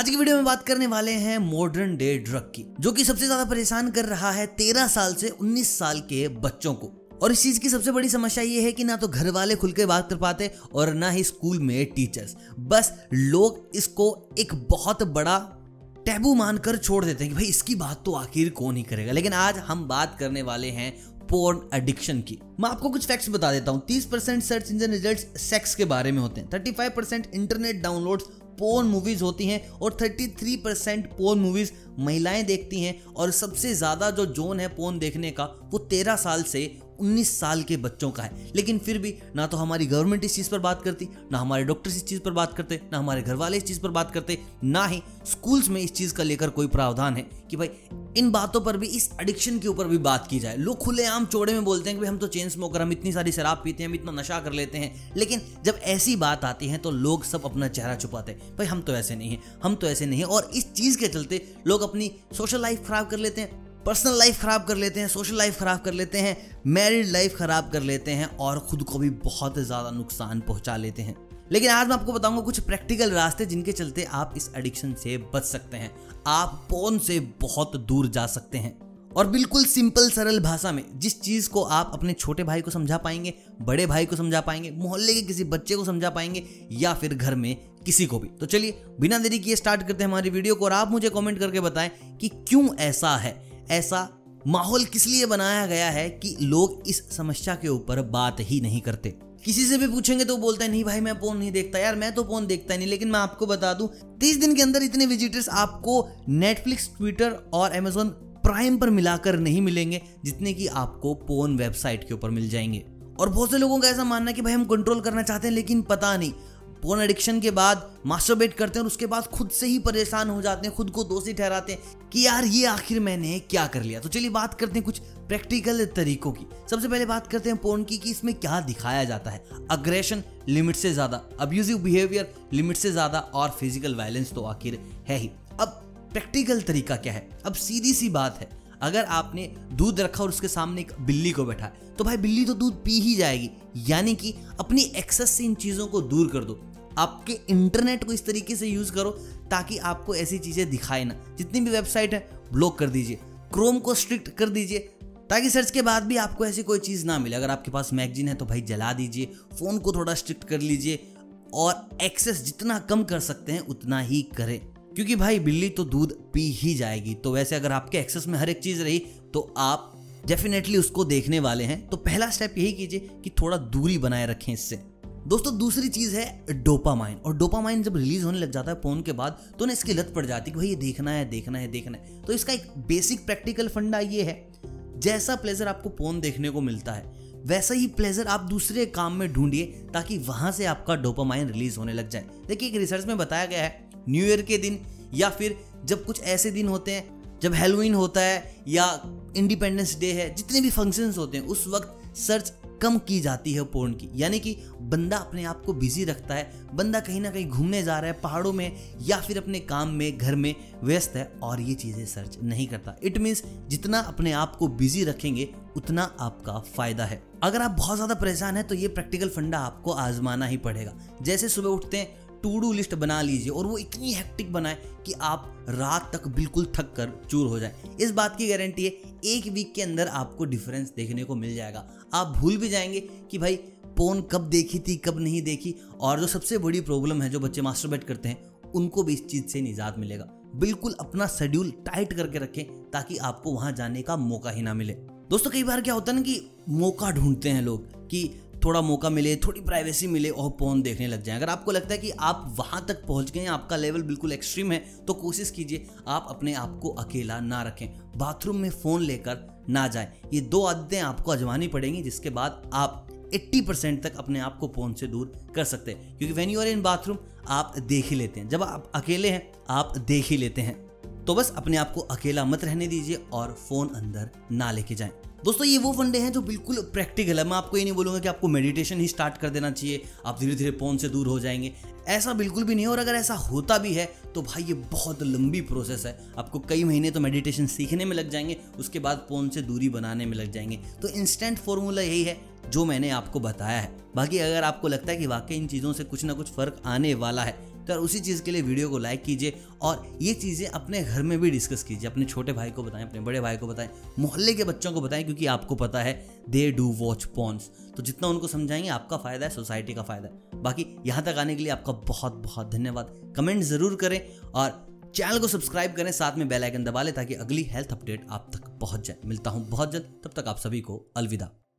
आज की वीडियो में बात करने वाले हैं मॉडर्न डे ड्रग की, जो कि सबसे ज्यादा परेशान कर रहा है 13 साल से 19 साल के बच्चों को। और इस चीज की सबसे बड़ी समस्या ये है कि ना तो घर वाले खुल के बात कर पाते और ना ही स्कूल में टीचर्स। बस लोग इसको एक बहुत बड़ा टैबू मानकर छोड़ देते हैं कि भाई इसकी बात तो आखिर कौन ही करेगा। लेकिन आज हम बात करने वाले हैं पोर्न एडिक्शन की। मैं आपको कुछ फैक्ट्स बता देता हूँ। 30% सर्च इंजन रिजल्ट्स सेक्स के बारे में होते हैं, 35% इंटरनेट डाउनलोड्स पोर्न मूवीज होती हैं और 33% पोर्न मूवीज महिलाएं देखती हैं। और सबसे ज्यादा जो जोन है पोर्न देखने का वो 13 साल से 19 साल के बच्चों का है। लेकिन फिर भी ना तो हमारी गवर्नमेंट इस चीज पर बात करती, ना हमारे डॉक्टर्स इस चीज पर बात करते, ना हमारे घर वाले इस चीज पर बात करते, ना ही स्कूल्स में इस चीज का लेकर कोई प्रावधान है कि भाई इन बातों पर भी, इस एडिक्शन के ऊपर भी बात की जाए। लोग खुलेआम चौड़े में बोलते हैं कि भाई हम तो चेन स्मोकर, हम इतनी सारी शराब पीते हैं, हम इतना नशा कर लेते हैं। लेकिन जब ऐसी बात आती है तो लोग सब अपना चेहरा छुपाते हैं, भाई हम तो ऐसे नहीं है, हम तो ऐसे नहीं है। और इस चीज के चलते लोग अपनी सोशल लाइफ खराब कर लेते हैं, पर्सनल लाइफ ख़राब कर लेते हैं, सोशल लाइफ ख़राब कर लेते हैं, मैरिड लाइफ ख़राब कर लेते हैं और ख़ुद को भी बहुत ज़्यादा नुकसान पहुंचा लेते हैं। लेकिन आज मैं आपको बताऊंगा कुछ प्रैक्टिकल रास्ते जिनके चलते आप इस एडिक्शन से बच सकते हैं, आप पोर्न से बहुत दूर जा सकते हैं। और बिल्कुल सिंपल सरल भाषा में जिस चीज़ को आप अपने छोटे भाई को समझा पाएंगे, बड़े भाई को समझा पाएंगे, मोहल्ले के किसी बच्चे को समझा पाएंगे या फिर घर में किसी को भी। तो चलिए बिना देरी किए स्टार्ट करते हैं हमारी वीडियो को। और आप मुझे कॉमेंट करके बताएं कि क्यों ऐसा है, ऐसा माहौल किस लिए बनाया गया है कि लोग इस समस्या के ऊपर बात ही नहीं करते। किसी से भी पूछेंगे तो बोलता है नहीं भाई मैं पोर्न नहीं देखता, यार मैं तो पोर्न देखता ही नहीं। लेकिन मैं आपको बता दूं 30 दिन के अंदर इतने विजिटर्स आपको नेटफ्लिक्स, ट्विटर और अमेजोन प्राइम पर मिलाकर नहीं मिलेंगे जितने की आपको पोर्न वेबसाइट के ऊपर मिल जाएंगे। और बहुत से लोगों का ऐसा मानना है कि भाई हम कंट्रोल करना चाहते हैं लेकिन पता नहीं, पोर्न एडिक्शन के बाद मास्टरबेट करते हैं और उसके बाद खुद से ही परेशान हो जाते हैं, खुद को दोषी ठहराते हैं कि यार ये आखिर मैंने क्या कर लिया। तो चलिए बात करते हैं कुछ प्रैक्टिकल तरीकों की। सबसे पहले बात करते हैं पोर्न की कि इसमें क्या दिखाया जाता है। अग्रेशन लिमिट से ज़्यादा, अब्यूजिव बिहेवियर लिमिट से ज़्यादा और फिजिकल वायलेंस तो आखिर है ही। अब प्रैक्टिकल तरीका क्या है? अब सीधी सी बात है, अगर आपने दूध रखा और उसके सामने एक बिल्ली को बैठा है तो भाई बिल्ली तो दूध पी ही जाएगी। यानी कि अपनी एक्सेस से इन चीज़ों को दूर कर दो। आपके इंटरनेट को इस तरीके से यूज़ करो ताकि आपको ऐसी चीज़ें दिखाए ना। जितनी भी वेबसाइट है ब्लॉक कर दीजिए, क्रोम को स्ट्रिक्ट कर दीजिए ताकि सर्च के बाद भी आपको ऐसी कोई चीज़ ना मिले। अगर आपके पास मैगजीन है तो भाई जला दीजिए, फ़ोन को थोड़ा स्ट्रिक्ट कर लीजिए और एक्सेस जितना कम कर सकते हैं उतना ही करें, क्योंकि भाई बिल्ली तो दूध पी ही जाएगी। तो वैसे अगर आपके एक्सेस में हर एक चीज़ रही तो आप डेफिनेटली उसको देखने वाले हैं। तो पहला स्टेप यही कीजिए कि थोड़ा दूरी बनाए रखें इससे। दोस्तों दूसरी चीज़ है डोपामाइन। और डोपामाइन जब रिलीज होने लग जाता है पोर्न के बाद तो उन्हें इसकी लत पड़ जाती है कि भाई ये देखना है, देखना है, देखना है। तो इसका एक बेसिक प्रैक्टिकल फंडा ये है, जैसा प्लेजर आपको पोर्न देखने को मिलता है वैसा ही प्लेजर आप दूसरे काम में ढूंढिए ताकि वहाँ से आपका डोपामाइन रिलीज होने लग जाए। देखिए एक रिसर्च में बताया गया है न्यू ईयर के दिन या फिर जब कुछ ऐसे दिन होते हैं जब हैलोवीन होता है या इंडिपेंडेंस डे है, जितने भी फंक्शंस होते हैं उस वक्त सर्च कम की जाती है पोर्न की। यानी कि बंदा अपने आप को बिजी रखता है, बंदा कहीं ना कहीं घूमने जा रहा है पहाड़ों में या फिर अपने काम में, घर में व्यस्त है और ये चीज़ें सर्च नहीं करता। इट मीन्स जितना अपने आप को बिजी रखेंगे उतना आपका फ़ायदा है। अगर आप बहुत ज़्यादा परेशान हैं तो ये प्रैक्टिकल फंडा आपको आजमाना ही पड़ेगा। जैसे सुबह उठते हैं टू डू लिस्ट बना लीजिए और वो इतनी हेक्टिक बनाए कि आप रात तक बिल्कुल थक कर चूर हो जाए। इस बात की गारंटी है एक वीक के अंदर आपको डिफरेंस देखने को मिल जाएगा। आप भूल भी जाएंगे कि भाई पोर्न कब देखी थी, कब नहीं देखी। और जो सबसे बड़ी प्रॉब्लम है, जो बच्चे मास्टरबेट करते हैं उनको भी इस चीज़ से निजात मिलेगा। बिल्कुल अपना शेड्यूल टाइट करके रखें ताकि आपको वहाँ जाने का मौका ही ना मिले। दोस्तों कई बार क्या होता है ना कि मौका ढूंढते हैं लोग कि थोड़ा मौका मिले, थोड़ी प्राइवेसी मिले और पोर्न देखने लग जाएं। अगर आपको लगता है कि आप वहाँ तक पहुँच गए हैं, आपका लेवल बिल्कुल एक्सट्रीम है, तो कोशिश कीजिए आप अपने आप को अकेला ना रखें, बाथरूम में फ़ोन लेकर ना जाएं। ये दो आदतें आपको आजमानी पड़ेंगी जिसके बाद आप 80% तक अपने आप को पोर्न से दूर कर सकते हैं। क्योंकि when you are in bathroom आप देख ही लेते हैं, जब आप अकेले हैं आप देख ही लेते हैं। तो बस अपने आप को अकेला मत रहने दीजिए और फ़ोन अंदर ना लेके जाएं। दोस्तों ये वो फंडे हैं जो बिल्कुल प्रैक्टिकल है। मैं आपको ये नहीं बोलूँगा कि आपको मेडिटेशन ही स्टार्ट कर देना चाहिए, आप धीरे धीरे पोर्न से दूर हो जाएंगे, ऐसा बिल्कुल भी नहीं। और अगर ऐसा होता भी है तो भाई ये बहुत लंबी प्रोसेस है, आपको कई महीने तो मेडिटेशन सीखने में लग जाएंगे, उसके बाद पोर्न से दूरी बनाने में लग जाएंगे। तो इंस्टेंट फॉर्मूला यही है जो मैंने आपको बताया है। बाकी अगर आपको लगता है कि वाकई इन चीज़ों से कुछ ना कुछ फ़र्क आने वाला है तो उसी चीज़ के लिए वीडियो को लाइक कीजिए और ये चीज़ें अपने घर में भी डिस्कस कीजिए, अपने छोटे भाई को बताएं, अपने बड़े भाई को बताएं, मोहल्ले के बच्चों को बताएं, क्योंकि आपको पता है दे डू वॉच पॉन्स। तो जितना उनको समझाएंगे आपका फ़ायदा है, सोसाइटी का फ़ायदा है। बाकी यहाँ तक आने के लिए आपका बहुत बहुत धन्यवाद। कमेंट ज़रूर करें और चैनल को सब्सक्राइब करें, साथ में बेल आइकन दबा लें ताकि अगली हेल्थ अपडेट आप तक पहुंच जाए। मिलता हूं बहुत जल्द, तब तक आप सभी को अलविदा।